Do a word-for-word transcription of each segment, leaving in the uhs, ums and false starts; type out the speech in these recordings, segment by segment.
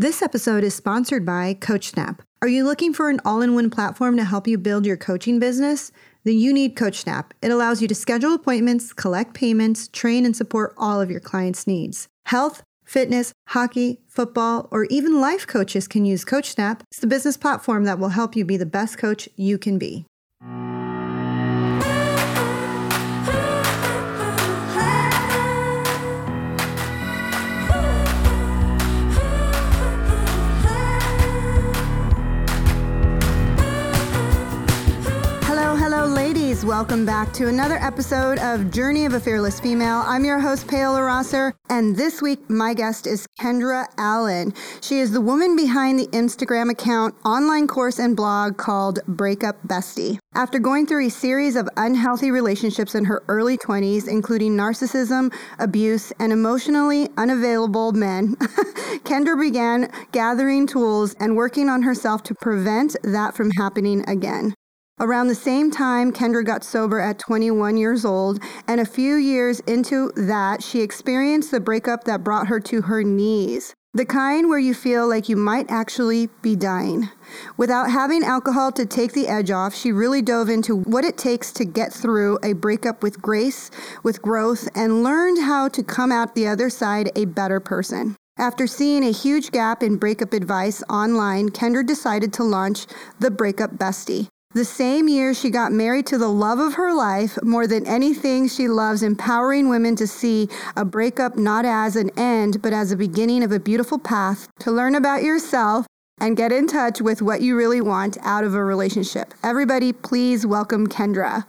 This episode is sponsored by CoachSnap. Are you looking for an all-in-one platform to help you build your coaching business? Then you need CoachSnap. It allows you to schedule appointments, collect payments, train, and support all of your clients' needs. Health, fitness, hockey, football, or even life coaches can use CoachSnap. It's the business platform that will help you be the best coach you can be. Welcome back to another episode of Journey of a Fearless Female. I'm your host, Paola Rosser, and this week my guest is Kendra Allen. She is the woman behind the Instagram account, online course, and blog called Breakup Bestie. After going through a series of unhealthy relationships in her early twenties, including narcissism, abuse, and emotionally unavailable men, Kendra began gathering tools and working on herself to prevent that from happening again. Around the same time, Kendra got sober at twenty-one years old, and a few years into that, she experienced the breakup that brought her to her knees, the kind where you feel like you might actually be dying. Without having alcohol to take the edge off, she really dove into what it takes to get through a breakup with grace, with growth, and learned how to come out the other side a better person. After seeing a huge gap in breakup advice online, Kendra decided to launch the Breakup Bestie. The same year, she got married to the love of her life. More than anything, she loves empowering women to see a breakup not as an end, but as a beginning of a beautiful path to learn about yourself and get in touch with what you really want out of a relationship. Everybody, please welcome Kendra.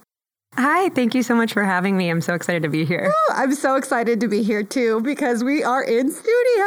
Hi, thank you so much for having me. I'm so excited to be here. Oh, I'm so excited to be here too, because we are in studio.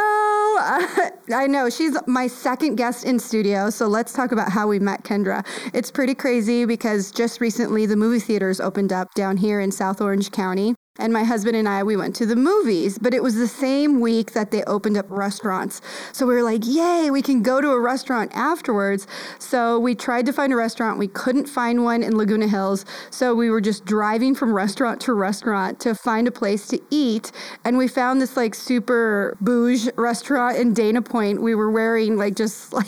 Uh, I know, she's my second guest in studio, so let's talk about how we met Kendra. It's pretty crazy because just recently the movie theaters opened up down here in South Orange County, and my husband and I, we went to the movies, but it was the same week that they opened up restaurants. So we were like, yay, we can go to a restaurant afterwards. So we tried to find a restaurant. We couldn't find one in Laguna Hills. So we were just driving from restaurant to restaurant to find a place to eat. And we found this like super bougie restaurant in Dana Point. We were wearing like just like...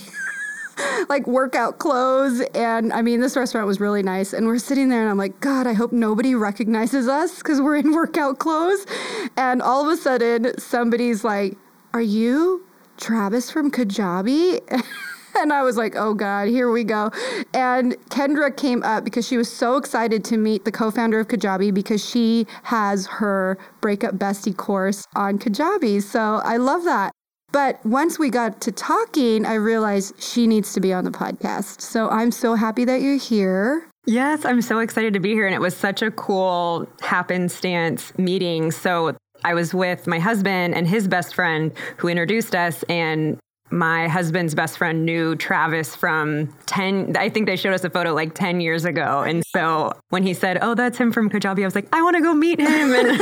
like workout clothes. And I mean, this restaurant was really nice. And we're sitting there and I'm like, God, I hope nobody recognizes us because we're in workout clothes. And all of a sudden somebody's like, are you Travis from Kajabi? And I was like, oh God, here we go. And Kendra came up because she was so excited to meet the co-founder of Kajabi because she has her Breakup Bestie course on Kajabi. So I love that. But once we got to talking, I realized she needs to be on the podcast. So I'm so happy that you're here. Yes, I'm so excited to be here. And it was such a cool happenstance meeting. So I was with my husband and his best friend who introduced us. And my husband's best friend knew Travis from ten, I think they showed us a photo like ten years ago. And so when he said, oh, that's him from Kajabi, I was like, I want to go meet him. And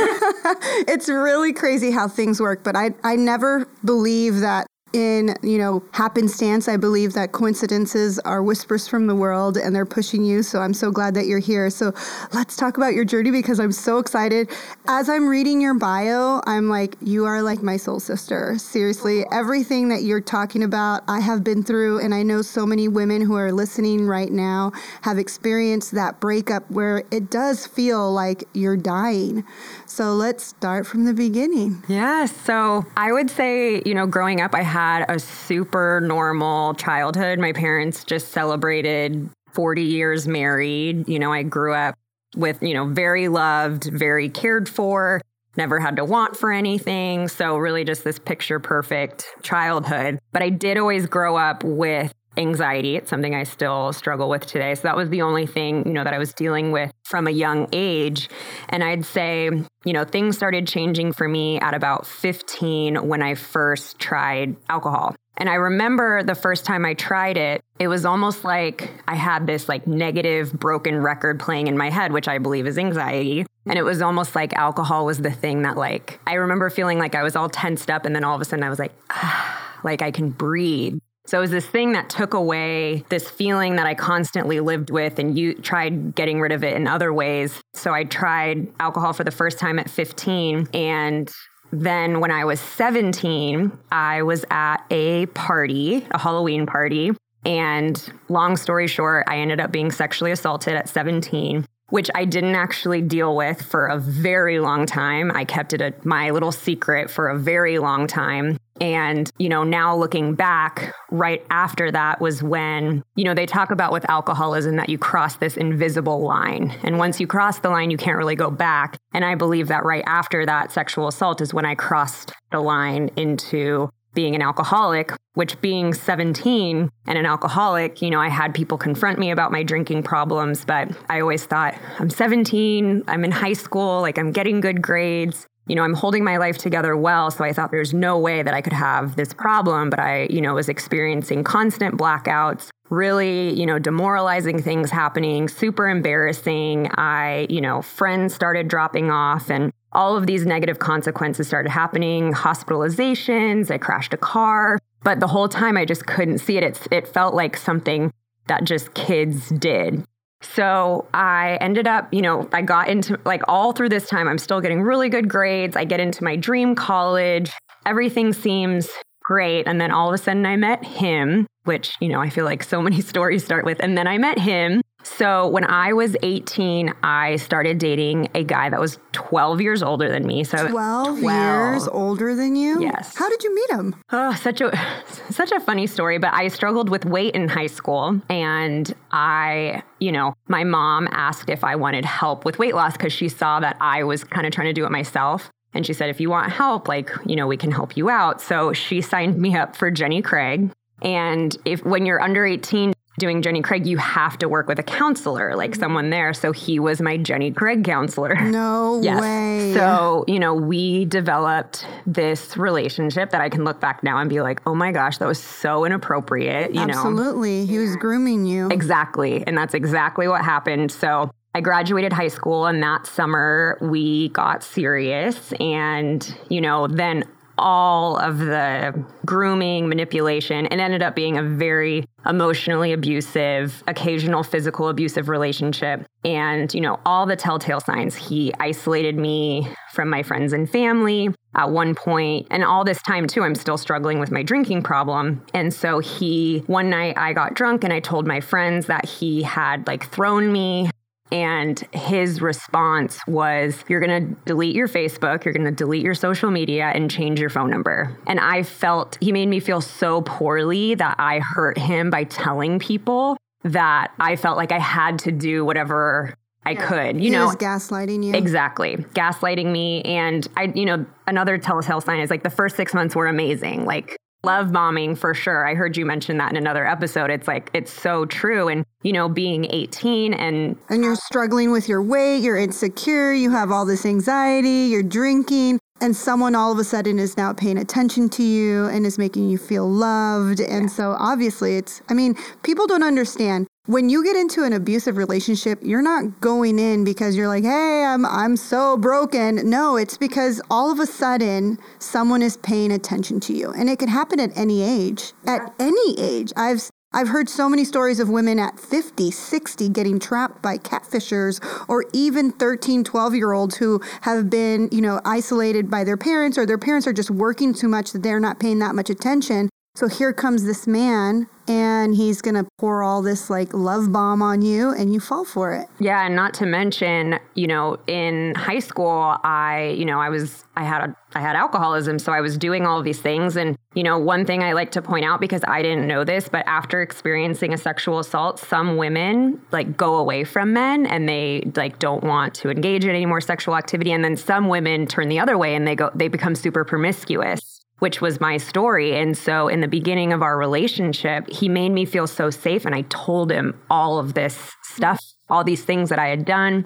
it's really crazy how things work. But I, I never believe that in, you know, happenstance. I believe that coincidences are whispers from the world and they're pushing you. So I'm so glad that you're here. So let's talk about your journey because I'm so excited. As I'm reading your bio, I'm like, you are like my soul sister. Seriously, everything that you're talking about, I have been through. And I know so many women who are listening right now have experienced that breakup where it does feel like you're dying. So let's start from the beginning. Yeah. So I would say, you know, growing up, I had had a super normal childhood. My parents just celebrated forty years married. You know, I grew up with, you know, very loved, very cared for, never had to want for anything. So really just this picture perfect childhood. But I did always grow up with anxiety. It's something I still struggle with today. So that was the only thing, you know, that I was dealing with from a young age. And I'd say, you know, things started changing for me at about fifteen when I first tried alcohol. And I remember the first time I tried it, it was almost like I had this like negative broken record playing in my head, which I believe is anxiety. And it was almost like alcohol was the thing that like, I remember feeling like I was all tensed up. And then all of a sudden I was like, ah, like I can breathe. So it was this thing that took away this feeling that I constantly lived with and you tried getting rid of it in other ways. So I tried alcohol for the first time at fifteen and Then when I was seventeen, I was at a party, a Halloween party. And long story short, I ended up being sexually assaulted at seventeen, which I didn't actually deal with for a very long time. I kept it a, my little secret for a very long time. And, you know, now looking back, right after that was when, you know, they talk about with alcoholism that you cross this invisible line. And once you cross the line, you can't really go back. And I believe that right after that sexual assault is when I crossed the line into being an alcoholic, which being seventeen and an alcoholic, you know, I had people confront me about my drinking problems, but I always thought, I'm seventeen, I'm in high school, like I'm getting good grades. You know, I'm holding my life together well, so I thought there's no way that I could have this problem, but I, you know, was experiencing constant blackouts, really, you know, demoralizing things happening, super embarrassing. I, you know, friends started dropping off and all of these negative consequences started happening, hospitalizations, I crashed a car, but the whole time I just couldn't see it. It, it felt like something that just kids did. So I ended up, you know, I got into like all through this time, I'm still getting really good grades. I get into my dream college. Everything seems great. And then all of a sudden I met him, which, you know, I feel like so many stories start with. And then I met him. So when I was eighteen, I started dating a guy that was twelve years older than me. So twelve, twelve years older than you? Yes. How did you meet him? Oh, such a such a funny story, but I struggled with weight in high school, and I, you know, my mom asked if I wanted help with weight loss because she saw that I was kind of trying to do it myself. And she said, if you want help, like, you know, we can help you out. So she signed me up for Jenny Craig. And if when you're under eighteen, doing Jenny Craig, you have to work with a counselor, like someone there. So he was my Jenny Craig counselor. No yes. way. So, you know, we developed this relationship that I can look back now and be like, oh my gosh, that was so inappropriate. You Absolutely. know, Absolutely. He was grooming you. Exactly. And that's exactly what happened. So I graduated high school, and that summer we got serious, and, you know, then all of the grooming, manipulation, and ended up being a very emotionally abusive, occasional physical abusive relationship. And, you know, all the telltale signs. He isolated me from my friends and family at one point. And all this time too, I'm still struggling with my drinking problem. And so he, one night I got drunk and I told my friends that he had like thrown me. And his response was, you're going to delete your Facebook, you're going to delete your social media, and change your phone number. And I felt, he made me feel so poorly that I hurt him by telling people that I felt like I had to do whatever I could, you know. He was gaslighting you. Exactly. Gaslighting me. And I, you know, another telltale sign is like the first six months were amazing. Like, love bombing for sure. I heard you mention that in another episode. It's like, it's so true. And, you know, being eighteen and... And you're struggling with your weight, you're insecure, you have all this anxiety, you're drinking, and someone all of a sudden is now paying attention to you and is making you feel loved. And yeah. so obviously it's, I mean, people don't understand. When you get into an abusive relationship, you're not going in because you're like, hey, I'm I'm so broken. No, it's because all of a sudden someone is paying attention to you. And it can happen at any age, at any age. I've I've heard so many stories of women at fifty, sixty getting trapped by catfishers, or even thirteen, twelve-year-olds who have been, you know, isolated by their parents, or their parents are just working too much that they're not paying that much attention. So here comes this man, and he's going to pour all this like love bomb on you, and you fall for it. Yeah. And not to mention, you know, in high school, I, you know, I was, I had, a, I had alcoholism. So I was doing all these things. And, you know, one thing I like to point out, because I didn't know this, but after experiencing a sexual assault, some women like go away from men and they like don't want to engage in any more sexual activity. And then some women turn the other way and they go, they become super promiscuous, which was my story. And so in the beginning of our relationship, he made me feel so safe. And I told him all of this stuff, all these things that I had done.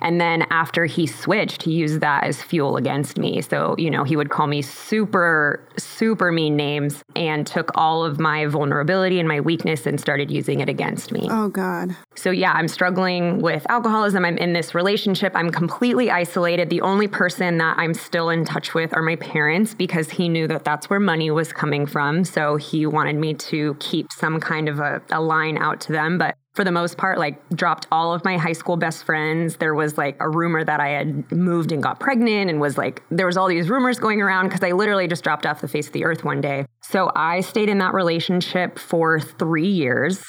And then after he switched, he used that as fuel against me. So, you know, he would call me super, super mean names and took all of my vulnerability and my weakness and started using it against me. Oh, God. So, yeah, I'm struggling with alcoholism. I'm in this relationship. I'm completely isolated. The only person that I'm still in touch with are my parents, because he knew that that's where money was coming from. So he wanted me to keep some kind of a, a line out to them. But for the most part, like dropped all of my high school best friends. There was like a rumor that I had moved and got pregnant and was like, there was all these rumors going around because I literally just dropped off the face of the earth one day. So I stayed in that relationship for three years.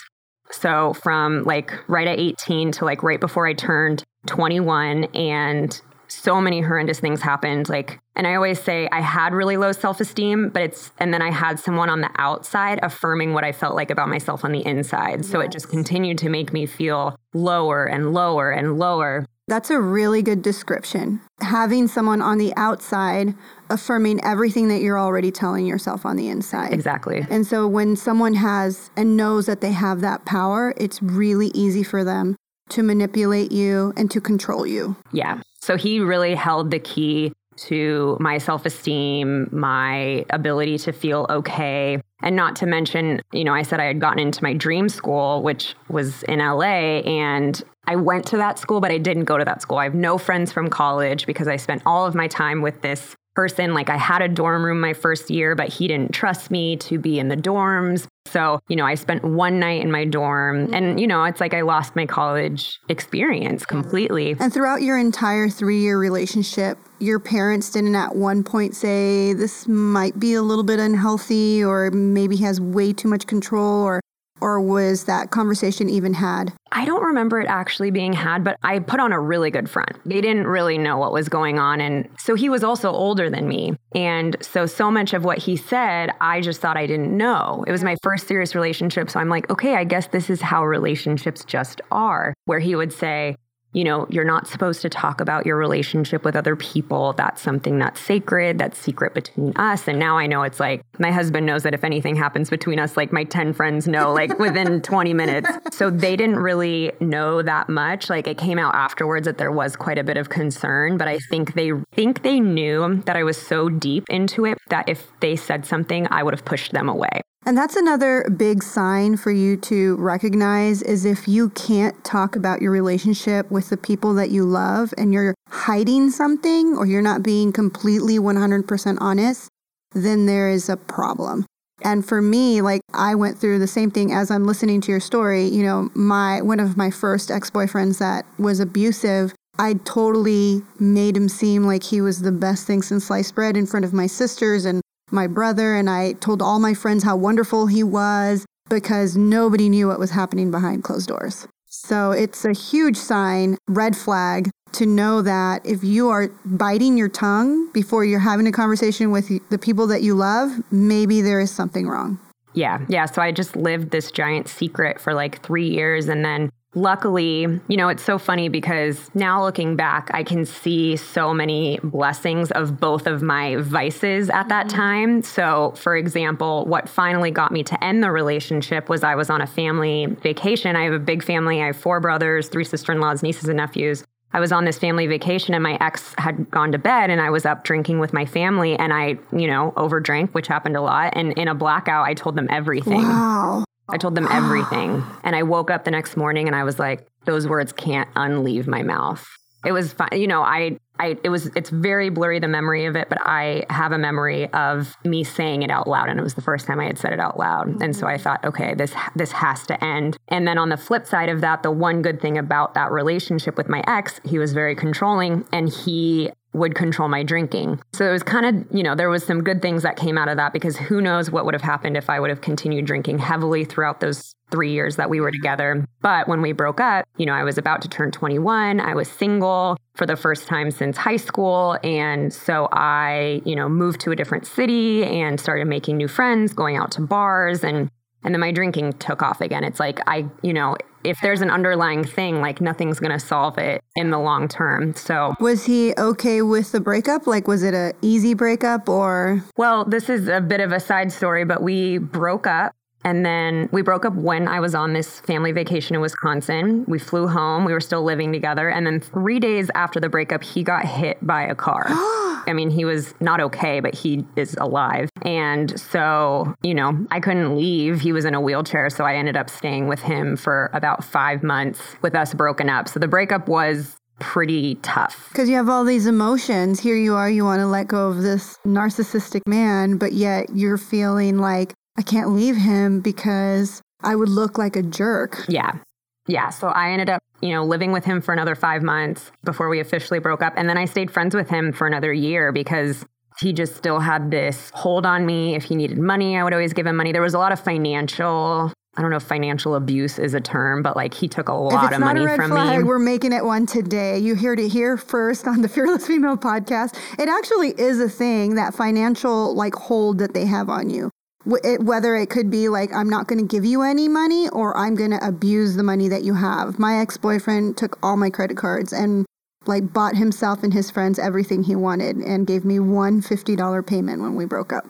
So from like right at eighteen to like right before I turned twenty-one, and so many horrendous things happened. Like, and I always say I had really low self-esteem, but it's, and then I had someone on the outside affirming what I felt like about myself on the inside. Yes. So it just continued to make me feel lower and lower and lower. That's a really good description. Having someone on the outside affirming everything that you're already telling yourself on the inside. Exactly. And so when someone has and knows that they have that power, it's really easy for them to manipulate you and to control you. Yeah. So he really held the key to my self-esteem, my ability to feel okay. And not to mention, you know, I said I had gotten into my dream school, which was in L A, and I went to that school, but I didn't go to that school. I have no friends from college because I spent all of my time with this person. Like I had a dorm room my first year, but he didn't trust me to be in the dorms. So, you know, I spent one night in my dorm and, you know, it's like I lost my college experience completely. And throughout your entire three-year relationship, your parents didn't at one point say this might be a little bit unhealthy or maybe has way too much control, or or was that conversation even had? I don't remember it actually being had, but I put on a really good front. They didn't really know what was going on. And so he was also older than me. And so, so much of what he said, I just thought I didn't know. It was my first serious relationship. So I'm like, okay, I guess this is how relationships just are, where he would say, you know, you're not supposed to talk about your relationship with other people. That's something that's sacred, that's secret between us. And now I know it's like, my husband knows that if anything happens between us, like my ten friends know, like within twenty minutes. So they didn't really know that much. Like it came out afterwards that there was quite a bit of concern, but I think they think they knew that I was so deep into it that if they said something, I would have pushed them away. And that's another big sign for you to recognize is if you can't talk about your relationship with the people that you love and you're hiding something or you're not being completely one hundred percent honest, then there is a problem. And for me, like I went through the same thing as I'm listening to your story. You know, my one of my first ex-boyfriends that was abusive, I totally made him seem like he was the best thing since sliced bread in front of my sisters and my brother, and I told all my friends how wonderful he was because nobody knew what was happening behind closed doors. So it's a huge sign, red flag, to know that if you are biting your tongue before you're having a conversation with the people that you love, maybe there is something wrong. Yeah. Yeah. So I just lived this giant secret for like three years. And then luckily, you know, it's so funny because now looking back, I can see so many blessings of both of my vices at that time. So for example, what finally got me to end the relationship was I was on a family vacation. I have a big family. I have four brothers, three sister-in-laws, nieces and nephews. I was on this family vacation and my ex had gone to bed and I was up drinking with my family and I, you know, overdrank, which happened a lot. And in a blackout, I told them everything. Wow. I told them everything. And I woke up the next morning and I was like, those words can't unleave my mouth. It was, fun. you know, I, I, it was, it's very blurry, the memory of it, but I have a memory of me saying it out loud. And it was the first time I had said it out loud. Mm-hmm. And so I thought, okay, this, this has to end. And then on the flip side of that, the one good thing about that relationship with my ex, he was very controlling and he would control my drinking. So it was kind of, you know, there was some good things that came out of that because who knows what would have happened if I would have continued drinking heavily throughout those three years that we were together. But when we broke up, you know, I was about to turn twenty-one. I was single for the first time since high school. And so I, you know, moved to a different city and started making new friends, going out to bars. And, and then my drinking took off again. It's like, I, you know, if there's an underlying thing, like nothing's going to solve it in the long term. So was he okay with the breakup? Like, was it an easy breakup or? Well, this is a bit of a side story, but we broke up. And then we broke up when I was on this family vacation in Wisconsin. We flew home. We were still living together. And then three days after the breakup, he got hit by a car. I mean, he was not okay, but he is alive. And so, you know, I couldn't leave. He was in a wheelchair. So I ended up staying with him for about five months with us broken up. So the breakup was pretty tough. Because you have all these emotions. Here you are, you want to let go of this narcissistic man, but yet you're feeling like, I can't leave him because I would look like a jerk. Yeah. Yeah. So I ended up, you know, living with him for another five months before we officially broke up. And then I stayed friends with him for another year because he just still had this hold on me. If he needed money, I would always give him money. There was a lot of financial, I don't know if financial abuse is a term, but like he took a lot of money from me. If it's not a red flag, we're making it one today. You heard it here first on the Fearless Female podcast. It actually is a thing, that financial like hold that they have on you. It, whether it could be like, I'm not going to give you any money, or I'm going to abuse the money that you have. My ex-boyfriend took all my credit cards and like bought himself and his friends everything he wanted and gave me one fifty dollars payment when we broke up.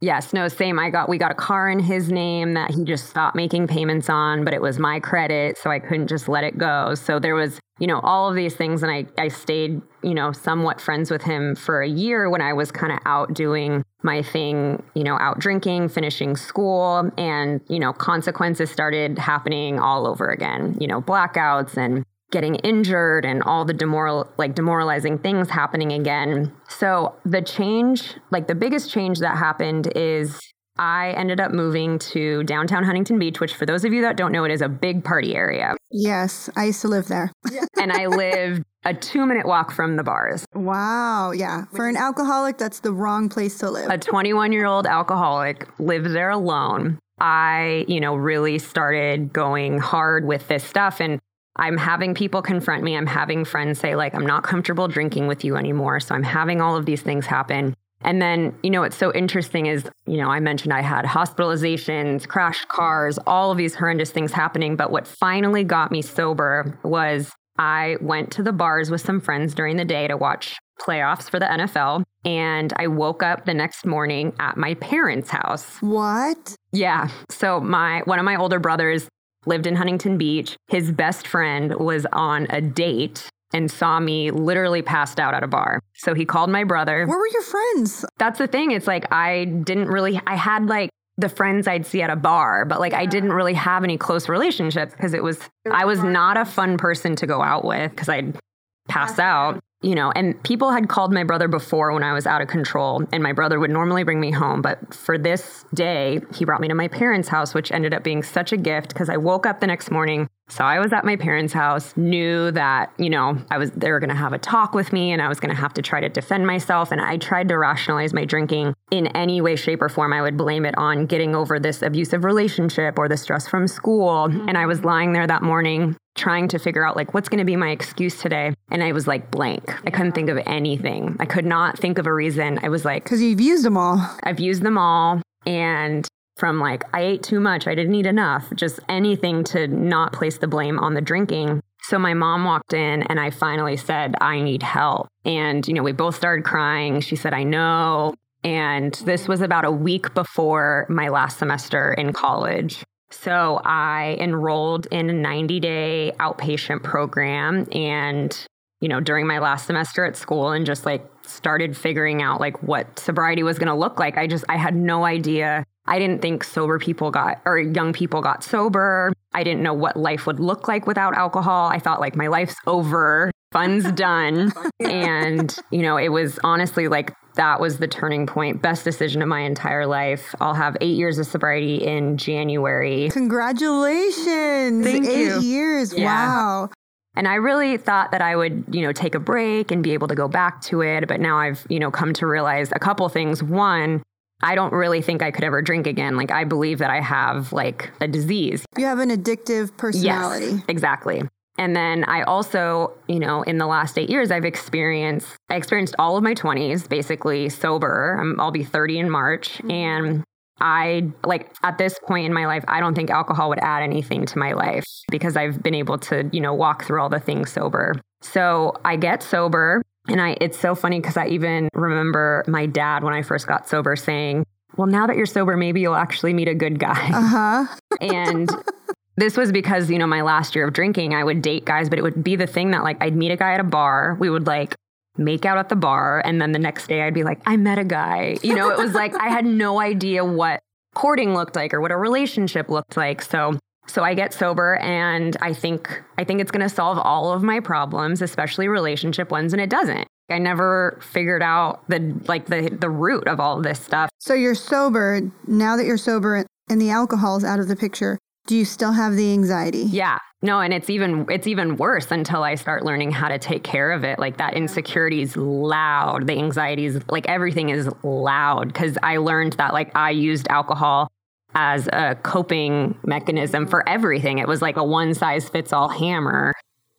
Yes, no, same. I got, we got a car in his name that he just stopped making payments on, but it was my credit, so I couldn't just let it go. So there was, you know, all of these things. And I, I stayed, you know, somewhat friends with him for a year when I was kind of out doing my thing, you know, out drinking, finishing school, and, you know, consequences started happening all over again, you know, blackouts and getting injured and all the demoral, like demoralizing things happening again. So the change, like the biggest change that happened is I ended up moving to downtown Huntington Beach, which for those of you that don't know, it is a big party area. Yes, I used to live there. And I lived a two minute walk from the bars. Wow. Yeah. For an alcoholic, that's the wrong place to live. A twenty-one year old alcoholic lived there alone. I, you know, really started going hard with this stuff, and I'm having people confront me. I'm having friends say like, I'm not comfortable drinking with you anymore. So I'm having all of these things happen. And then, you know, what's so interesting is, you know, I mentioned I had hospitalizations, crashed cars, all of these horrendous things happening. But what finally got me sober was I went to the bars with some friends during the day to watch playoffs for the N F L. And I woke up the next morning at my parents' house. What? Yeah. So my, one of my older brothers lived in Huntington Beach. His best friend was on a date and saw me literally passed out at a bar. So he called my brother. Where were your friends? That's the thing. It's like, I didn't really, I had like the friends I'd see at a bar, but like, yeah. I didn't really have any close relationships because it was, I was not a fun person to go out with because I'd pass out, you know, and people had called my brother before when I was out of control, and my brother would normally bring me home. But for this day, he brought me to my parents' house, which ended up being such a gift because I woke up the next morning, saw I was at my parents' house, knew that, you know, I was, they were going to have a talk with me and I was going to have to try to defend myself. And I tried to rationalize my drinking in any way, shape or form. I would blame it on getting over this abusive relationship or the stress from school. Mm-hmm. And I was lying there that morning trying to figure out like, what's going to be my excuse today? And I was like blank. Yeah. I couldn't think of anything. I could not think of a reason. I was like... Because you've used them all. I've used them all. And from like, I ate too much, I didn't eat enough, just anything to not place the blame on the drinking. So my mom walked in and I finally said, I need help. And, you know, we both started crying. She said, I know. And this was about a week before my last semester in college. So I enrolled in a ninety day outpatient program and, you know, during my last semester at school, and just like started figuring out like what sobriety was going to look like. I just, I had no idea. I didn't think sober people got, or young people got sober. I didn't know what life would look like without alcohol. I thought like my life's over, fun's done. And, you know, it was honestly like, that was the turning point. Best decision of my entire life. I'll have eight years of sobriety in January. Congratulations. Thank eight you. years. Yeah. Wow. And I really thought that I would, you know, take a break and be able to go back to it. But now I've, you know, come to realize a couple things. One, I don't really think I could ever drink again. Like, I believe that I have like a disease. You have an addictive personality. Yes, exactly. And then I also, you know, in the last eight years, I've experienced, I experienced all of my twenties, basically sober. I'm, I'll be thirty in March. Mm-hmm. And I, like, at this point in my life, I don't think alcohol would add anything to my life because I've been able to, you know, walk through all the things sober. So I get sober. And I, it's so funny because I even remember my dad when I first got sober saying, well, now that you're sober, maybe you'll actually meet a good guy. Uh-huh. And this was because, you know, my last year of drinking, I would date guys, but it would be the thing that like, I'd meet a guy at a bar. We would like make out at the bar. And then the next day I'd be like, I met a guy, you know, it was like, I had no idea what courting looked like or what a relationship looked like. So, so I get sober and I think, I think it's going to solve all of my problems, especially relationship ones. And it doesn't. I never figured out the, like the, the root of all of this stuff. So you're sober. Now that you're sober and the alcohol's out of the picture, Do you still have the anxiety? Yeah. No, and it's even it's even worse until I start learning how to take care of it. Like that insecurity is loud. The anxiety is like everything is loud because I learned that like I used alcohol as a coping mechanism for everything. It was like a one size fits all hammer.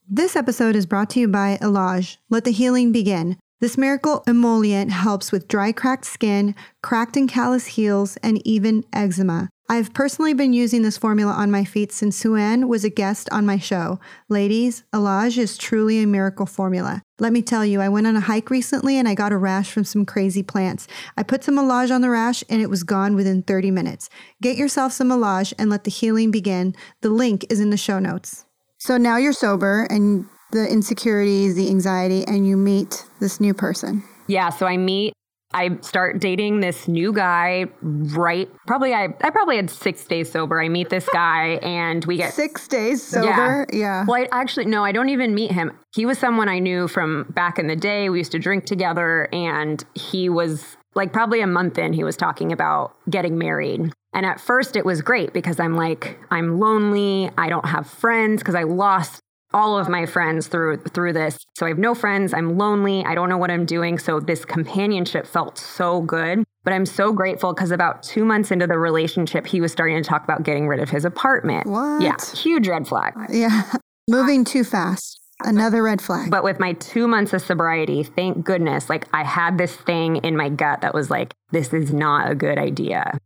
This episode is brought to you by ELAJ. Let the healing begin. This miracle emollient helps with dry, cracked skin, cracked and callous heels, and even eczema. I've personally been using this formula on my feet since Suann was a guest on my show. Ladies, ELAJ is truly a miracle formula. Let me tell you, I went on a hike recently and I got a rash from some crazy plants. I put some ELAJ on the rash and it was gone within thirty minutes. Get yourself some ELAJ and let the healing begin. The link is in the show notes. So now you're sober and the insecurities, the anxiety, and you meet this new person. Yeah, so I meet I start dating this new guy, right? Probably I, I probably had six days sober. I meet this guy and we get... Six days sober? Yeah. yeah. Well, I actually, no, I don't even meet him. He was someone I knew from back in the day. We used to drink together and he was like probably a month in, he was talking about getting married. And at first it was great because I'm like, I'm lonely. I don't have friends because I lost all of my friends through through this. So I have no friends. I'm lonely. I don't know what I'm doing. So this companionship felt so good. But I'm so grateful because about two months into the relationship, he was starting to talk about getting rid of his apartment. What? Yeah. Huge red flag. Yeah. Moving too fast. Another red flag. But with my two months of sobriety, thank goodness, like I had this thing in my gut that was like, this is not a good idea.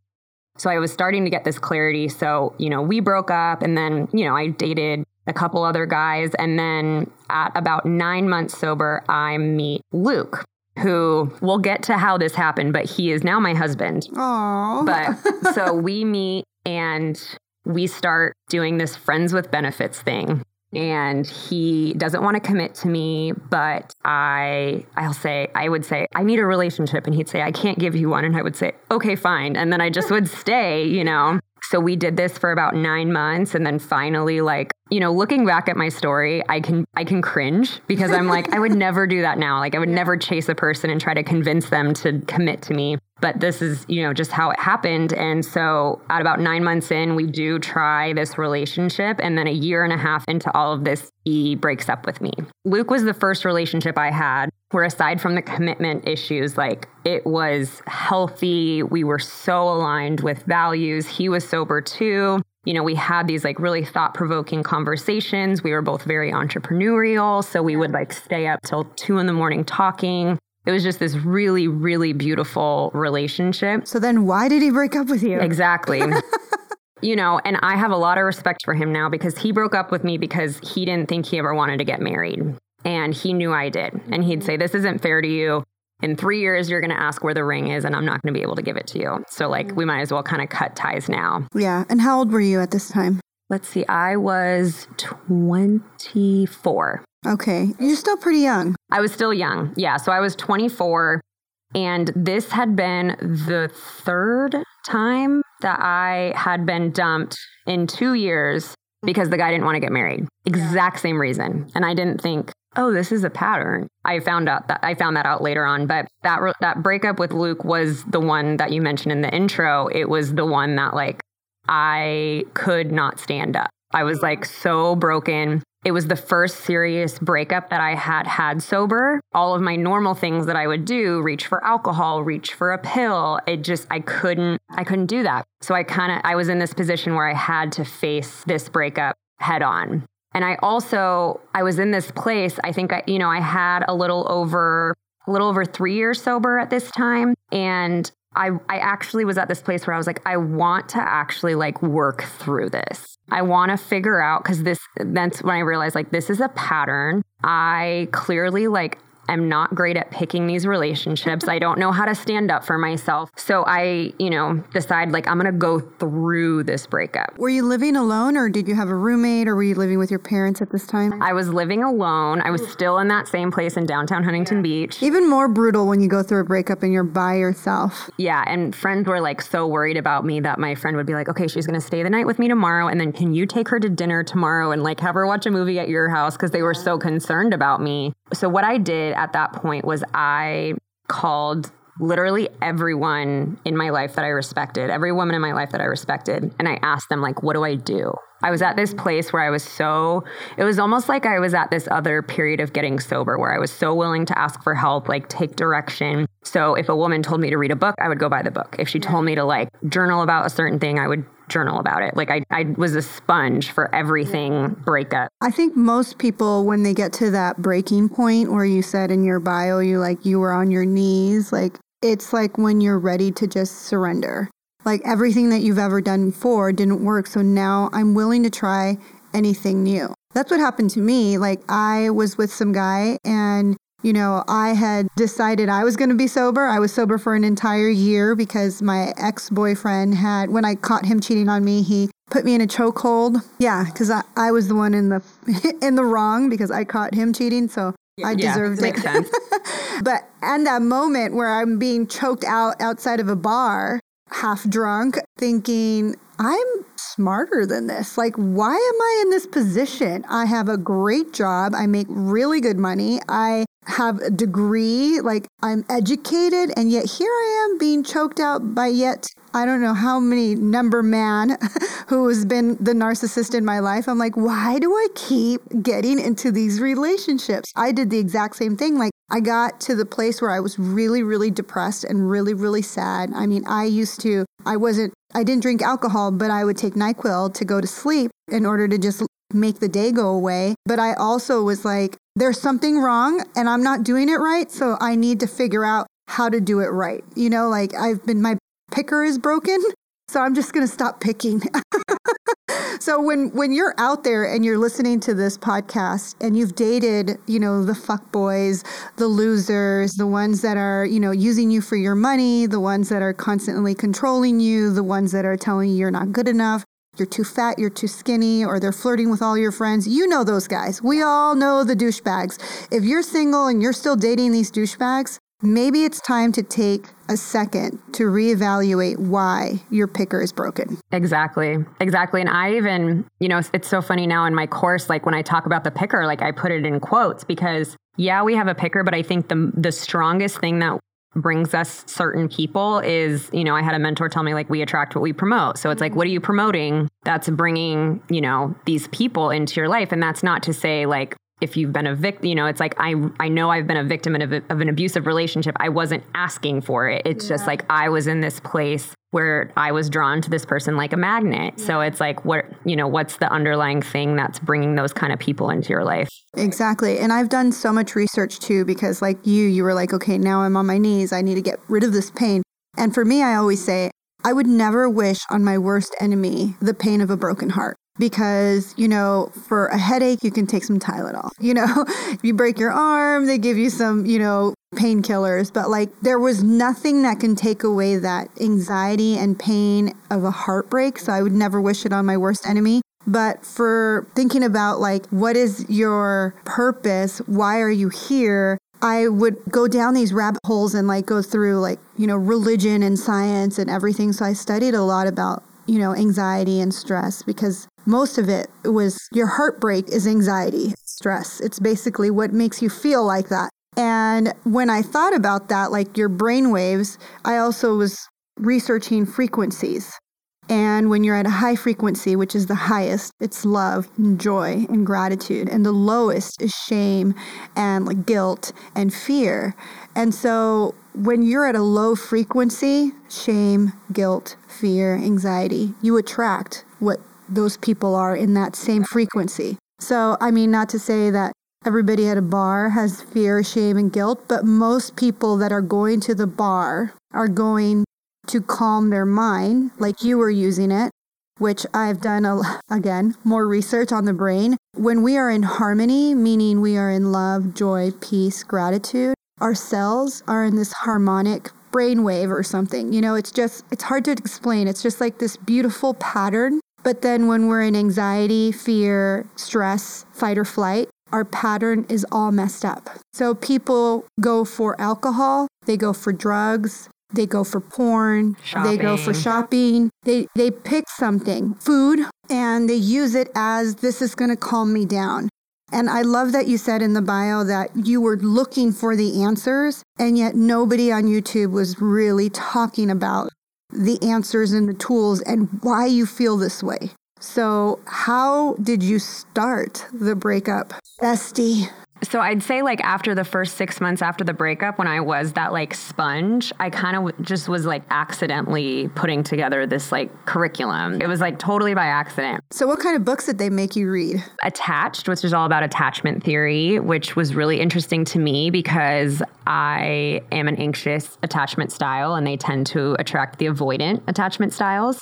So I was starting to get this clarity. So, you know, we broke up and then, you know, I dated a couple other guys. And then at about nine months sober, I meet Luke, who we'll get to how this happened, but he is now my husband. Aww. But so we meet and we start doing this friends with benefits thing. And he doesn't want to commit to me, but I, I'll say, I would say, I need a relationship. And he'd say, I can't give you one. And I would say, okay, fine. And then I just would stay, you know. So we did this for about nine months. And then finally, like, you know, looking back at my story, I can I can cringe because I'm like, I would never do that now. Like I would never chase a person and try to convince them to commit to me. But this is, you know, just how it happened. And so at about nine months in, we do try this relationship. And then a year and a half into all of this, he breaks up with me. Luke was the first relationship I had where aside from the commitment issues, like it was healthy. We were so aligned with values. He was sober too. You know, we had these like really thought-provoking conversations. We were both very entrepreneurial. So we would like stay up till two in the morning talking. It was just this really, really beautiful relationship. So then why did he break up with you? Exactly. You know, and I have a lot of respect for him now because he broke up with me because he didn't think he ever wanted to get married. And he knew I did. And he'd say, this isn't fair to you. In three years, you're going to ask where the ring is, and I'm not going to be able to give it to you. So, like, we might as well kind of cut ties now. Yeah. And how old were you at this time? Let's see. I was twenty-four. Okay. You're still pretty young. I was still young. Yeah. So I was twenty-four, and this had been the third time that I had been dumped in two years because the guy didn't want to get married. Exact same reason. And I didn't think, oh, this is a pattern. I found out that I found that out later on. But that re- that breakup with Luke was the one that you mentioned in the intro. It was the one that like I could not stand up. I was like so broken. It was the first serious breakup that I had had sober. All of my normal things that I would do, reach for alcohol, reach for a pill. It just, I couldn't, I couldn't do that. So I kind of, I was in this position where I had to face this breakup head on. And I also, I was in this place, I think, I, you know, I had a little over, a little over three years sober at this time. And I, I actually was at this place where I was like, I want to actually like work through this. I want to figure out, because this, that's when I realized like, this is a pattern. I clearly like, I'm not great at picking these relationships. I don't know how to stand up for myself. So I, you know, decide like I'm going to go through this breakup. Were you living alone or did you have a roommate or were you living with your parents at this time? I was living alone. I was still in that same place in downtown Huntington yeah. Beach. Even more brutal when you go through a breakup and you're by yourself. Yeah. And friends were like so worried about me that my friend would be like, okay, she's going to stay the night with me tomorrow. And then can you take her to dinner tomorrow and like have her watch a movie at your house? Because they were so concerned about me. So what I did at that point was I called literally everyone in my life that I respected, every woman in my life that I respected. And I asked them, like, what do I do? I was at this place where I was so, it was almost like I was at this other period of getting sober where I was so willing to ask for help, like take direction. So if a woman told me to read a book, I would go buy the book. If she told me to like journal about a certain thing, I would journal about it. Like I, I was a sponge for everything breakup. I think most people, when they get to that breaking point where you said in your bio, you like, you were on your knees, like it's like when you're ready to just surrender. Like everything that you've ever done before didn't work. So now I'm willing to try anything new. That's what happened to me. Like I was with some guy and, you know, I had decided I was going to be sober. I was sober for an entire year because my ex-boyfriend had, when I caught him cheating on me, he put me in a chokehold. Yeah, because I, I was the one in the in the wrong because I caught him cheating. So I yeah, deserved it. Makes sense. But in that moment where I'm being choked out outside of a bar, half drunk, thinking, I'm smarter than this. Like, why am I in this position? I have a great job. I make really good money. I have a degree. Like, I'm educated. And yet here I am being choked out by yet, I don't know how many number man who has been the narcissist in my life. I'm like, why do I keep getting into these relationships? I did the exact same thing. Like, I got to the place where I was really, really depressed and really, really sad. I mean, I used to, I wasn't, I didn't drink alcohol, but I would take NyQuil to go to sleep in order to just make the day go away. But I also was like, there's something wrong and I'm not doing it right. So I need to figure out how to do it right. You know, like I've been, my picker is broken. So I'm just going to stop picking. So when, when you're out there and you're listening to this podcast and you've dated, you know, the fuckboys, the losers, the ones that are, you know, using you for your money, the ones that are constantly controlling you, the ones that are telling you you're not good enough, you're too fat, you're too skinny, or they're flirting with all your friends. You know those guys. We all know the douchebags. If you're single and you're still dating these douchebags, maybe it's time to take a second to reevaluate why your picker is broken. Exactly. Exactly. And I even, you know, it's so funny now in my course, like when I talk about the picker, like I put it in quotes because, yeah, we have a picker, but I think the the strongest thing that brings us certain people is, you know, I had a mentor tell me like we attract what we promote. So it's like, what are you promoting? That's bringing, you know, these people into your life. And that's not to say like, if you've been a victim, you know, it's like, I I know I've been a victim of, a, of an abusive relationship. I wasn't asking for it. It's yeah. just like, I was in this place where I was drawn to this person like a magnet. Yeah. So it's like, what, you know, what's the underlying thing that's bringing those kind of people into your life? Exactly. And I've done so much research too, because like you, you were like, okay, now I'm on my knees. I need to get rid of this pain. And for me, I always say, I would never wish on my worst enemy the pain of a broken heart. Because, you know, for a headache, you can take some Tylenol. You know, if you break your arm, they give you some, you know, painkillers. But like there was nothing that can take away that anxiety and pain of a heartbreak. So I would never wish it on my worst enemy. But for thinking about like, what is your purpose? Why are you here? I would go down these rabbit holes and like go through like, you know, religion and science and everything. So I studied a lot about, you know, anxiety and stress because most of it was your heartbreak is anxiety, stress. It's basically what makes you feel like that. And when I thought about that, like your brain waves, I also was researching frequencies. And when you're at a high frequency, which is the highest, it's love and joy and gratitude. And the lowest is shame and like guilt and fear. And so when you're at a low frequency, shame, guilt, fear, anxiety, you attract what those people are in that same frequency. So, I mean, not to say that everybody at a bar has fear, shame, and guilt, but most people that are going to the bar are going to calm their mind, like you were using it, which I've done, a, again, more research on the brain. When we are in harmony, meaning we are in love, joy, peace, gratitude, our cells are in this harmonic brainwave or something. You know, it's just, it's hard to explain. It's just like this beautiful pattern. But then when we're in anxiety, fear, stress, fight or flight, our pattern is all messed up. So people go for alcohol, they go for drugs, they go for porn, shopping. They go for shopping. They they pick something, food, and they use it as this is going to calm me down. And I love that you said in the bio that you were looking for the answers, and yet nobody on YouTube was really talking about the answers and the tools and why you feel this way. So how did you start the Breakup Bestie? So I'd say like after the first six months after the breakup, when I was that like sponge, I kind of w- just was like accidentally putting together this like curriculum. It was like totally by accident. So what kind of books did they make you read? Attached, which is all about attachment theory, which was really interesting to me because I am an anxious attachment style and they tend to attract the avoidant attachment styles.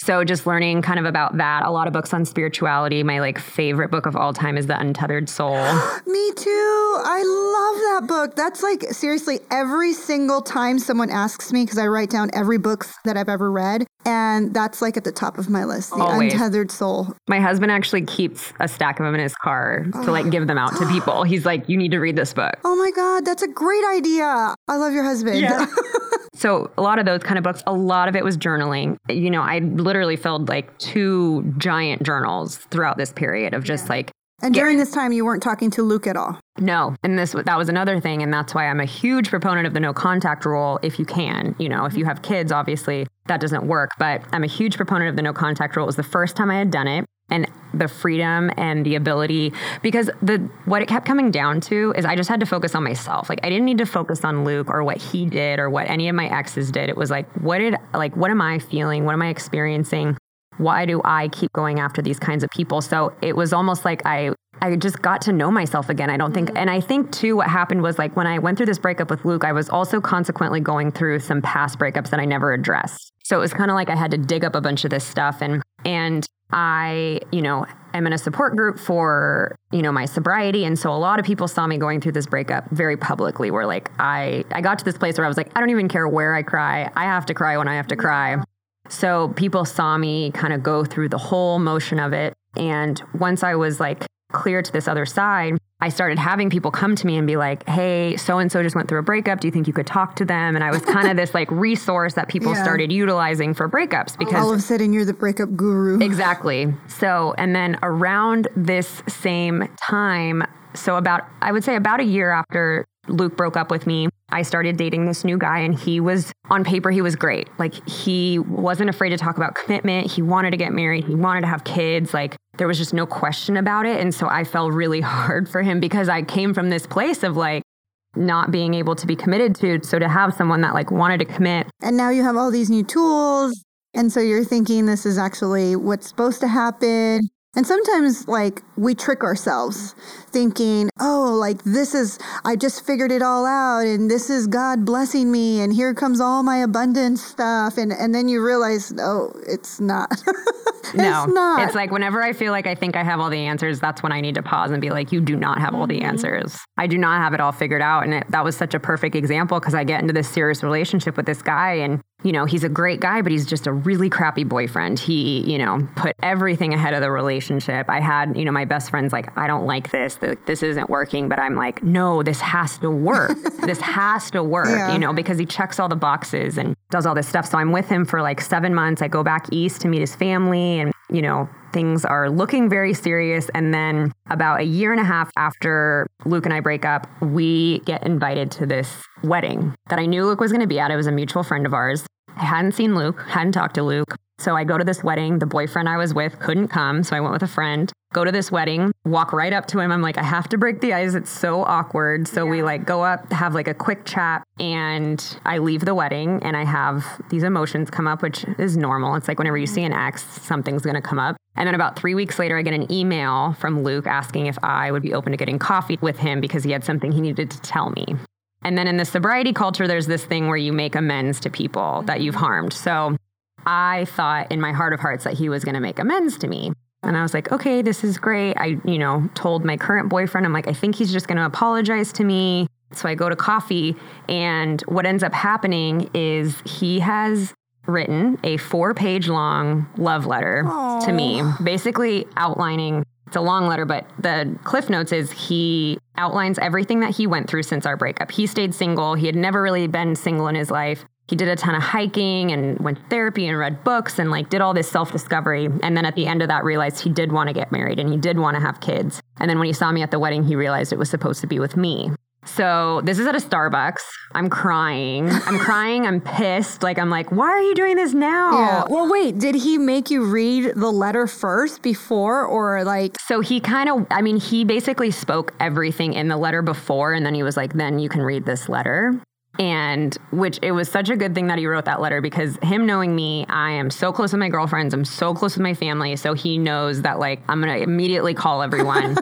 So just learning kind of about that, a lot of books on spirituality. My like favorite book of all time is The Untethered Soul. Me too. I love that book. That's like seriously every single time someone asks me, because I write down every book that I've ever read. And that's like at the top of my list, The Always. Untethered Soul. My husband actually keeps a stack of them in his car oh. to like give them out to people. He's like, you need to read this book. Oh my God, that's a great idea. I love your husband. Yeah. So a lot of those kind of books, a lot of it was journaling. You know, I literally filled like two giant journals throughout this period of just yeah. like. And get- during this time, you weren't talking to Luke at all. No. And this that was another thing. And that's why I'm a huge proponent of the no contact rule. If you can, you know, if you have kids, obviously that doesn't work. But I'm a huge proponent of the no contact rule. It was the first time I had done it. And the freedom and the ability, because the what it kept coming down to is I just had to focus on myself. Like I didn't need to focus on Luke or what he did or what any of my exes did. It was like, what did like what am I feeling? What am I experiencing? Why do I keep going after these kinds of people? So it was almost like I I just got to know myself again. I don't think, and I think too, what happened was like when I went through this breakup with Luke, I was also consequently going through some past breakups that I never addressed. So it was kind of like I had to dig up a bunch of this stuff. And, and I, you know, am in a support group for, you know, my sobriety. And so a lot of people saw me going through this breakup very publicly where like, I, I got to this place where I was like, I don't even care where I cry. I have to cry when I have to cry. So people saw me kind of go through the whole motion of it. And once I was like, clear to this other side, I started having people come to me and be like, hey, so-and-so just went through a breakup. Do you think you could talk to them? And I was kind of this like resource that people yeah. started utilizing for breakups because all of a sudden you're the breakup guru. Exactly. So, and then around this same time, so about, I would say about a year after Luke broke up with me, I started dating this new guy, and he was, on paper, he was great. Like he wasn't afraid to talk about commitment. He wanted to get married. He wanted to have kids. Like there was just no question about it. And so I fell really hard for him because I came from this place of like not being able to be committed to. So to have someone that like wanted to commit. And now you have all these new tools. And so you're thinking this is actually what's supposed to happen. And sometimes like we trick ourselves thinking, oh, like this is, I just figured it all out and this is God blessing me and here comes all my abundant stuff. And, and then you realize, oh, it's not. it's no, not. It's like whenever I feel like I think I have all the answers, that's when I need to pause and be like, you do not have all the answers. I do not have it all figured out. And it, that was such a perfect example because I get into this serious relationship with this guy and you know, he's a great guy, but he's just a really crappy boyfriend. He, you know, put everything ahead of the relationship. I had, you know, my best friend's like, I don't like this. This isn't working. But I'm like, no, this has to work. This has to work, yeah. you know, because he checks all the boxes and does all this stuff. So I'm with him for like seven months. I go back east to meet his family and, you know, things are looking very serious. And then about a year and a half after Luke and I break up, we get invited to this wedding that I knew Luke was going to be at. It was a mutual friend of ours. I hadn't seen Luke, hadn't talked to Luke. So I go to this wedding. The boyfriend I was with couldn't come. So I went with a friend, go to this wedding, walk right up to him. I'm like, I have to break the ice. It's so awkward. So yeah. we like go up, have like a quick chat, and I leave the wedding and I have these emotions come up, which is normal. It's like whenever you see an ex, something's going to come up. And then about three weeks later, I get an email from Luke asking if I would be open to getting coffee with him because he had something he needed to tell me. And then in the sobriety culture, there's this thing where you make amends to people that you've harmed. So I thought in my heart of hearts that he was going to make amends to me. And I was like, okay, this is great. I, you know, told my current boyfriend, I'm like, I think he's just going to apologize to me. So I go to coffee. And what ends up happening is he has written a four page long love letter Aww. To me, basically outlining. It's a long letter, but the cliff notes is he outlines everything that he went through since our breakup. He stayed single. He had never really been single in his life. he did a ton of hiking and went to therapy and read books and like did all this self-discovery. And then at the end of that realized he did want to get married and he did want to have kids. And then when he saw me at the wedding, he realized it was supposed to be with me. So this is at a Starbucks. I'm crying. I'm crying. I'm pissed. Like, I'm like, why are you doing this now? Yeah. Well, wait, did he make you read the letter first before or like? So he kind of, I mean, he basically spoke everything in the letter before. And then he was like, then you can read this letter. And which it was such a good thing that he wrote that letter because him knowing me, I am so close with my girlfriends. I'm so close with my family. So he knows that like, I'm going to immediately call everyone.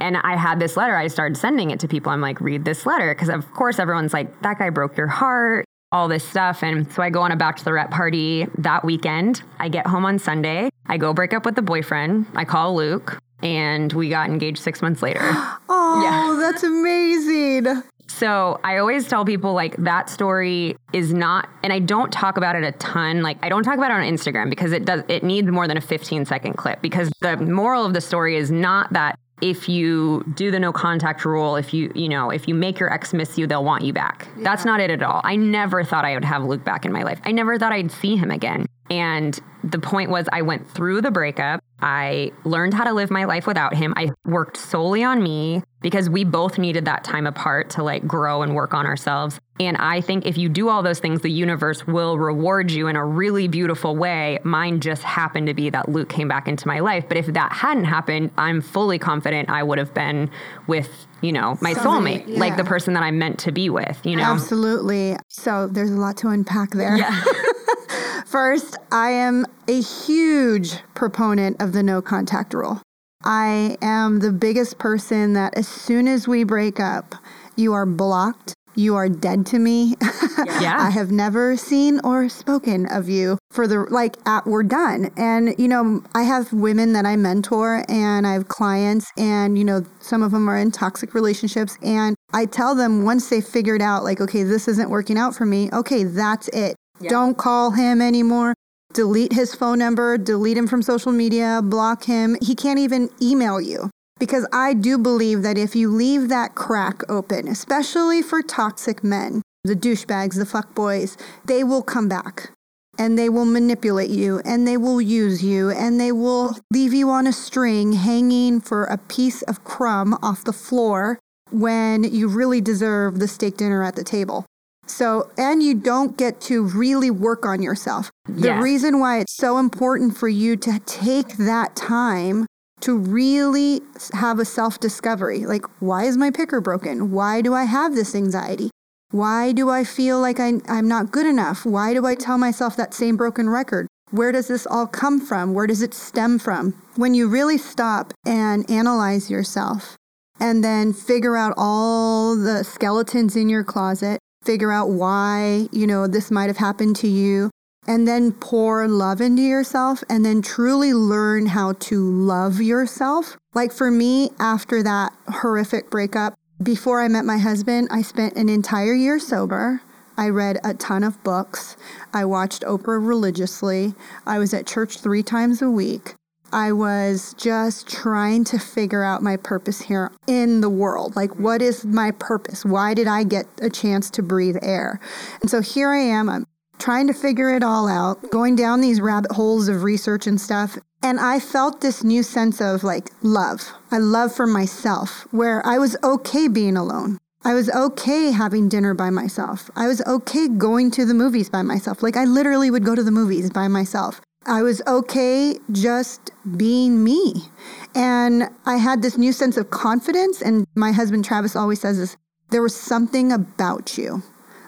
And I had this letter. I started sending it to people. I'm like, read this letter. Because, of course, everyone's like, that guy broke your heart, all this stuff. And so I go on a bachelorette party that weekend. I get home on Sunday. I go break up with the boyfriend. I call Luke. And we got engaged six months later. Oh, yeah. That's amazing. So I always tell people like that story is not, and I don't talk about it a ton. Like I don't talk about it on Instagram because it does, it needs more than a fifteen second clip because the moral of the story is not that if you do the no contact rule, if you, you know, if you make your ex miss you, they'll want you back. Yeah. That's not it at all. I never thought I would have Luke back in my life. I never thought I'd see him again. And the point was I went through the breakup. I learned how to live my life without him. I worked solely on me because we both needed that time apart to like grow and work on ourselves. And I think if you do all those things, the universe will reward you in a really beautiful way. Mine just happened to be that Luke came back into my life. But if that hadn't happened, I'm fully confident I would have been with, you know, my Somebody, soulmate, yeah. like the person that I'm meant to be with, you know? Absolutely. So there's a lot to unpack there. Yeah. First, I am a huge proponent of the no contact rule. I am the biggest person that as soon as we break up, you are blocked. You are dead to me. Yeah. I have never seen or spoken of you for the, like, at we're done. And, you know, I have women that I mentor and I have clients and, you know, some of them are in toxic relationships. And I tell them once they figured out, like, okay, this isn't working out for me. Okay, that's it. Yeah. Don't call him anymore. Delete his phone number. Delete him from social media. Block him. He can't even email you. Because I do believe that if you leave that crack open, especially for toxic men, the douchebags, the fuckboys, they will come back and they will manipulate you and they will use you and they will leave you on a string hanging for a piece of crumb off the floor when you really deserve the steak dinner at the table. So, and you don't get to really work on yourself. The yeah. reason why it's so important for you to take that time to really have a self-discovery. Like, why is my picker broken? Why do I have this anxiety? Why do I feel like I, I'm not good enough? Why do I tell myself that same broken record? Where does this all come from? Where does it stem from? When you really stop and analyze yourself and then figure out all the skeletons in your closet, figure out why, you know, this might have happened to you, and then pour love into yourself and then truly learn how to love yourself. Like for me, after that horrific breakup, before I met my husband, I spent an entire year sober. I read a ton of books. I watched Oprah religiously. I was at church three times a week. I was just trying to figure out my purpose here in the world. Like, what is my purpose? Why did I get a chance to breathe air? And so here I am. I'm trying to figure it all out, going down these rabbit holes of research and stuff. And I felt this new sense of like love, I love for myself, where I was okay being alone. I was okay having dinner by myself. I was okay going to the movies by myself. Like I literally would go to the movies by myself. I was okay just being me. And I had this new sense of confidence. And my husband, Travis, always says this, there was something about you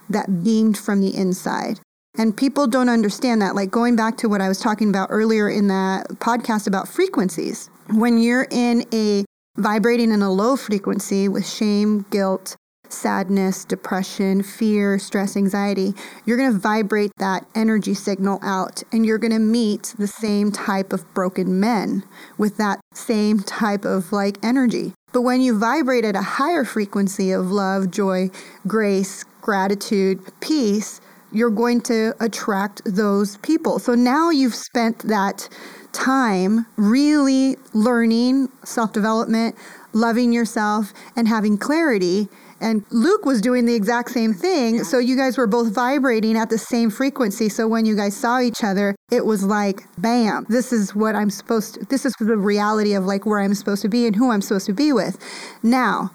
that beamed from the inside. And people don't understand that. Like going back to what I was talking about earlier in that podcast about frequencies, when you're in a vibrating in a low frequency with shame, guilt, sadness, depression, fear, stress, anxiety, you're going to vibrate that energy signal out and you're going to meet the same type of broken men with that same type of like energy. But when you vibrate at a higher frequency of love, joy, grace, gratitude, peace, you're going to attract those people. So now you've spent that time really learning self-development, loving yourself, and having clarity. And Luke was doing the exact same thing. Yeah. So you guys were both vibrating at the same frequency. So when you guys saw each other, it was like, bam, this is what I'm supposed to, this is the reality of like where I'm supposed to be and who I'm supposed to be with. Now,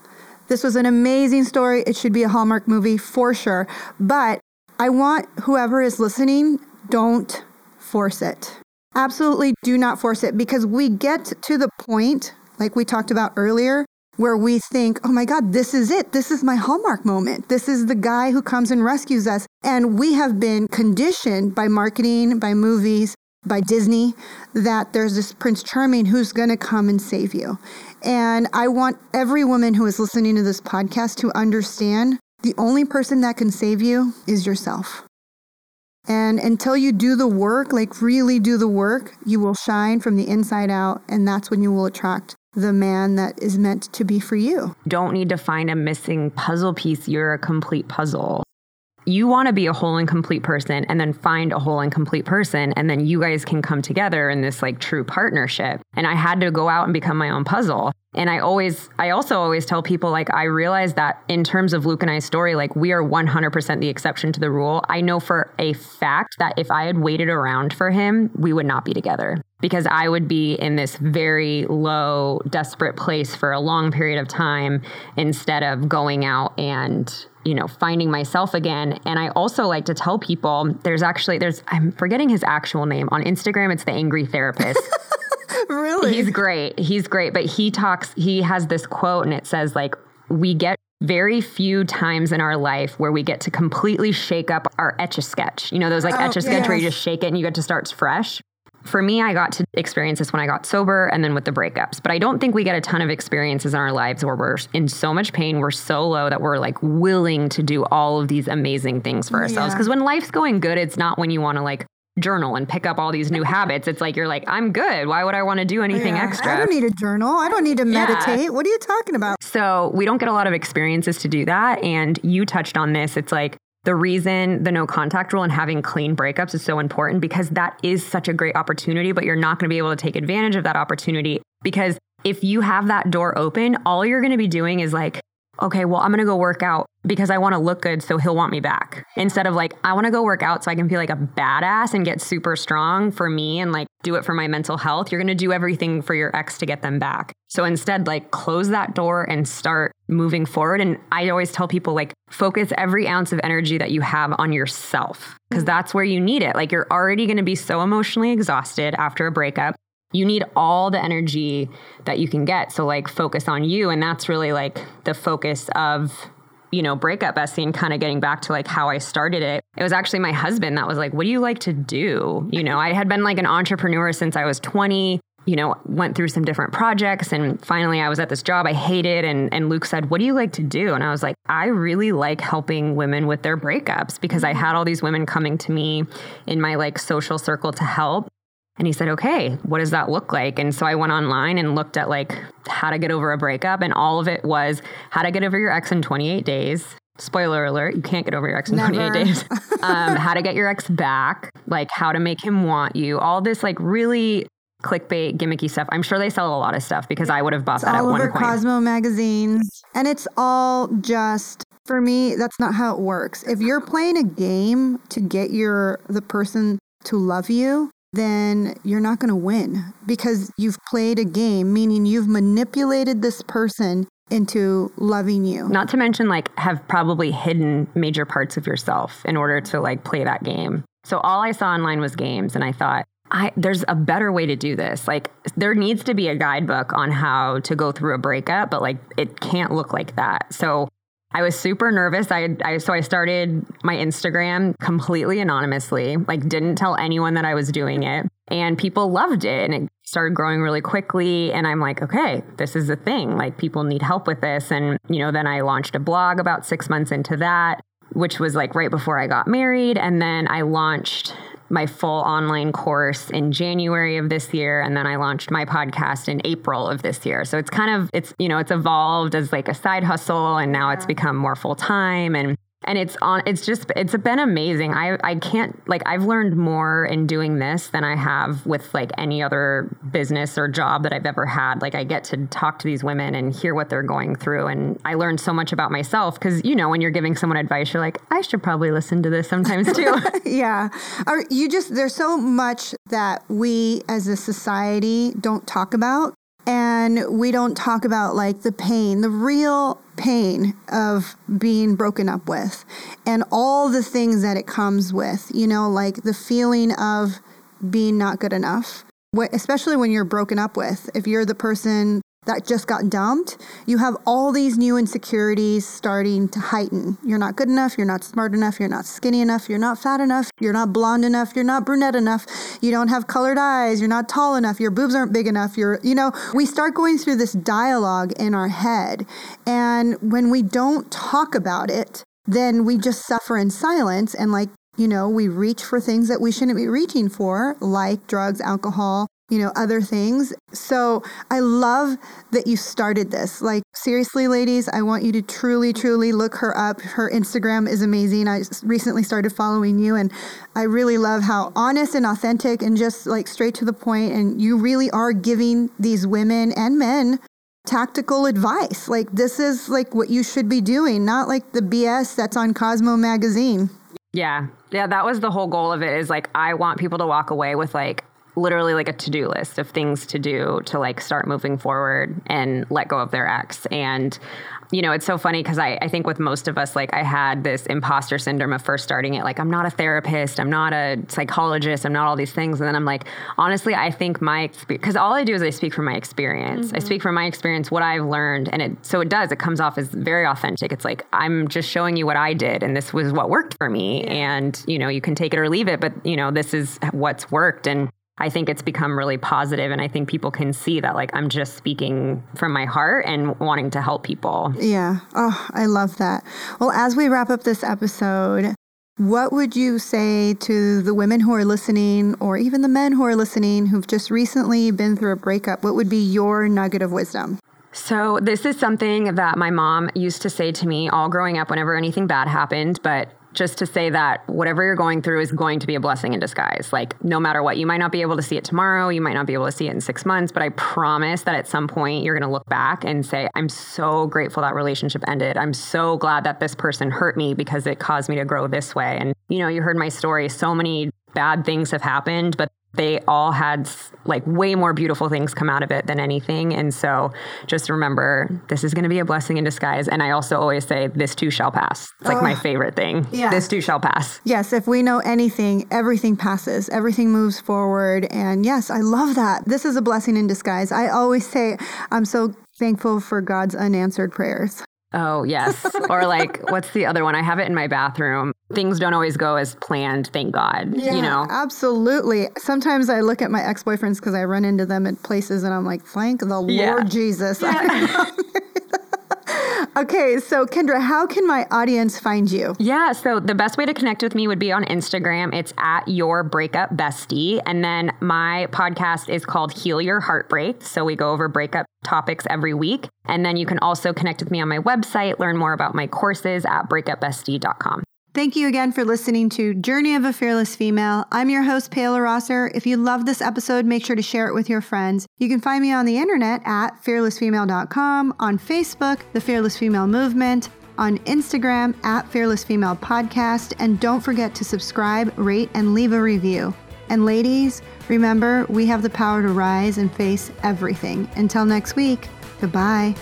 this was an amazing story. It should be a Hallmark movie for sure. But I want whoever is listening, don't force it. Absolutely do not force it, because we get to the point, like we talked about earlier, where we think, oh my God, this is it. This is my Hallmark moment. This is the guy who comes and rescues us. And we have been conditioned by marketing, by movies, by Disney, that there's this Prince Charming who's going to come and save you. And I want every woman who is listening to this podcast to understand the only person that can save you is yourself. And until you do the work, like really do the work, you will shine from the inside out. And that's when you will attract the man that is meant to be for you. Don't need to find a missing puzzle piece. You're a complete puzzle. You want to be a whole and complete person, and then find a whole and complete person. And then you guys can come together in this like true partnership. And I had to go out and become my own puzzle. And I always, I also always tell people, like, I realized that in terms of Luke and I's story, like we are one hundred percent the exception to the rule. I know for a fact that if I had waited around for him, we would not be together, because I would be in this very low, desperate place for a long period of time instead of going out and, you know, finding myself again. And I also like to tell people there's actually, there's, I'm forgetting his actual name on Instagram. It's the Angry Therapist. Really? He's great. He's great. But he talks, he has this quote, and it says like, we get very few times in our life where we get to completely shake up our Etch-a-Sketch. You know, those like oh, Etch-a-Sketch yes. where you just shake it and you get to start fresh. For me, I got to experience this when I got sober and then with the breakups. But I don't think we get a ton of experiences in our lives where we're in so much pain, we're so low that we're like willing to do all of these amazing things for ourselves. Because yeah. when life's going good, it's not when you want to like journal and pick up all these new habits. It's like, you're like, I'm good. Why would I want to do anything yeah. extra? I don't need a journal. I don't need to meditate. Yeah. What are you talking about? So we don't get a lot of experiences to do that. And you touched on this. It's like, the reason the no contact rule and having clean breakups is so important, because that is such a great opportunity, but you're not going to be able to take advantage of that opportunity, because if you have that door open, all you're going to be doing is like, okay, well, I'm going to go work out because I want to look good, so he'll want me back. Instead of like, I want to go work out so I can feel like a badass and get super strong for me and like do it for my mental health. You're going to do everything for your ex to get them back. So instead, like close that door and start moving forward. And I always tell people like, focus every ounce of energy that you have on yourself, because that's where you need it. Like you're already going to be so emotionally exhausted after a breakup. You need all the energy that you can get. So like focus on you. And that's really like the focus of, you know, Breakup Bestie, and kind of getting back to like how I started it. It was actually my husband that was like, what do you like to do? You know, I had been like an entrepreneur since I was twenty, you know, went through some different projects. And finally I was at this job I hated. And, and Luke said, what do you like to do? And I was like, I really like helping women with their breakups, because I had all these women coming to me in my like social circle to help. And he said, okay, what does that look like? And so I went online and looked at like how to get over a breakup. And all of it was how to get over your ex in twenty-eight days. Spoiler alert, you can't get over your ex in Never. twenty-eight days. Um, how to get your ex back, like how to make him want you. All this like really clickbait, gimmicky stuff. I'm sure they sell a lot of stuff, because I would have bought it's that at one point. All over Cosmo magazines. And it's all just... for me, that's not how it works. If you're playing a game to get your the person to love you, then you're not going to win, because you've played a game, meaning you've manipulated this person into loving you. Not to mention, like, have probably hidden major parts of yourself in order to, like, play that game. So all I saw online was games, and I thought, I, there's a better way to do this. Like, there needs to be a guidebook on how to go through a breakup, but, like, it can't look like that. So I was super nervous. I, I so I started my Instagram completely anonymously, like didn't tell anyone that I was doing it. And people loved it, and it started growing really quickly. And I'm like, okay, this is a thing. Like people need help with this. And, you know, then I launched a blog about six months into that, which was like right before I got married. And then I launched my full online course in January of this year. And then I launched my podcast in April of this year. So it's kind of, it's, you know, it's evolved as like a side hustle, and now yeah. it's become more full time. And And it's on, it's just, it's been amazing. I, I can't, like, I've learned more in doing this than I have with like any other business or job that I've ever had. Like, I get to talk to these women and hear what they're going through. And I learned so much about myself because, you know, when you're giving someone advice, you're like, I should probably listen to this sometimes too. Yeah. Or you just, there's so much that we as a society don't talk about. And we don't talk about like the pain, the real pain of being broken up with and all the things that it comes with, you know, like the feeling of being not good enough, especially when you're broken up with. If you're the person that just got dumped, you have all these new insecurities starting to heighten. You're not good enough. You're not smart enough. You're not skinny enough. You're not fat enough. You're not blonde enough. You're not brunette enough. You don't have colored eyes. You're not tall enough. Your boobs aren't big enough. You're, you know, we start going through this dialogue in our head. And when we don't talk about it, then we just suffer in silence. And like, you know, we reach for things that we shouldn't be reaching for, like drugs, alcohol, you know, other things. So I love that you started this. Like, seriously, ladies, I want you to truly, truly look her up. Her Instagram is amazing. I recently started following you, and I really love how honest and authentic and just like straight to the point. And you really are giving these women and men tactical advice. Like, this is like what you should be doing, not like the B S that's on Cosmo magazine. Yeah. Yeah. That was the whole goal of it, is like, I want people to walk away with like, literally like a to-do list of things to do to like start moving forward and let go of their ex. And, you know, it's so funny because I, I think with most of us, like I had this imposter syndrome of first starting it. Like, I'm not a therapist. I'm not a psychologist. I'm not all these things. And then I'm like, honestly, I think my experience, because all I do is I speak from my experience. Mm-hmm. I speak from my experience, what I've learned. And it, so it does, it comes off as very authentic. It's like, I'm just showing you what I did and this was what worked for me. Yeah. And, you know, you can take it or leave it, but you know, this is what's worked. And I think it's become really positive, and I think people can see that, like, I'm just speaking from my heart and wanting to help people. Yeah. Oh, I love that. Well, as we wrap up this episode, what would you say to the women who are listening, or even the men who are listening who've just recently been through a breakup? What would be your nugget of wisdom? So this is something that my mom used to say to me all growing up whenever anything bad happened, but just to say that whatever you're going through is going to be a blessing in disguise. Like, no matter what, you might not be able to see it tomorrow. You might not be able to see it in six months, but I promise that at some point you're going to look back and say, I'm so grateful that relationship ended. I'm so glad that this person hurt me because it caused me to grow this way. And, you know, you heard my story. So many bad things have happened, but they all had like way more beautiful things come out of it than anything. And so just remember, this is going to be a blessing in disguise. And I also always say, this too shall pass. It's like oh, my favorite thing. Yeah. This too shall pass. Yes. If we know anything, everything passes, everything moves forward. And yes, I love that. This is a blessing in disguise. I always say, I'm so thankful for God's unanswered prayers. Oh, yes. Or like, what's the other one? I have it in my bathroom. Things don't always go as planned, thank God. Yeah, you know? Absolutely. Sometimes I look at my ex-boyfriends because I run into them at places and I'm like, thank the yeah. Lord Jesus. Yeah. Okay, so Kendra, how can my audience find you? Yeah, so the best way to connect with me would be on Instagram. It's at Your Breakup Bestie. And then my podcast is called Heal Your Heartbreak. So we go over breakup topics every week. And then you can also connect with me on my website, learn more about my courses at breakup bestie dot com. Thank you again for listening to Journey of a Fearless Female. I'm your host, Paola Rosser. If you love this episode, make sure to share it with your friends. You can find me on the internet at fearless female dot com, on Facebook, The Fearless Female Movement, on Instagram at Fearless Female Podcast, and don't forget to subscribe, rate, and leave a review. And ladies, remember, we have the power to rise and face everything. Until next week, goodbye.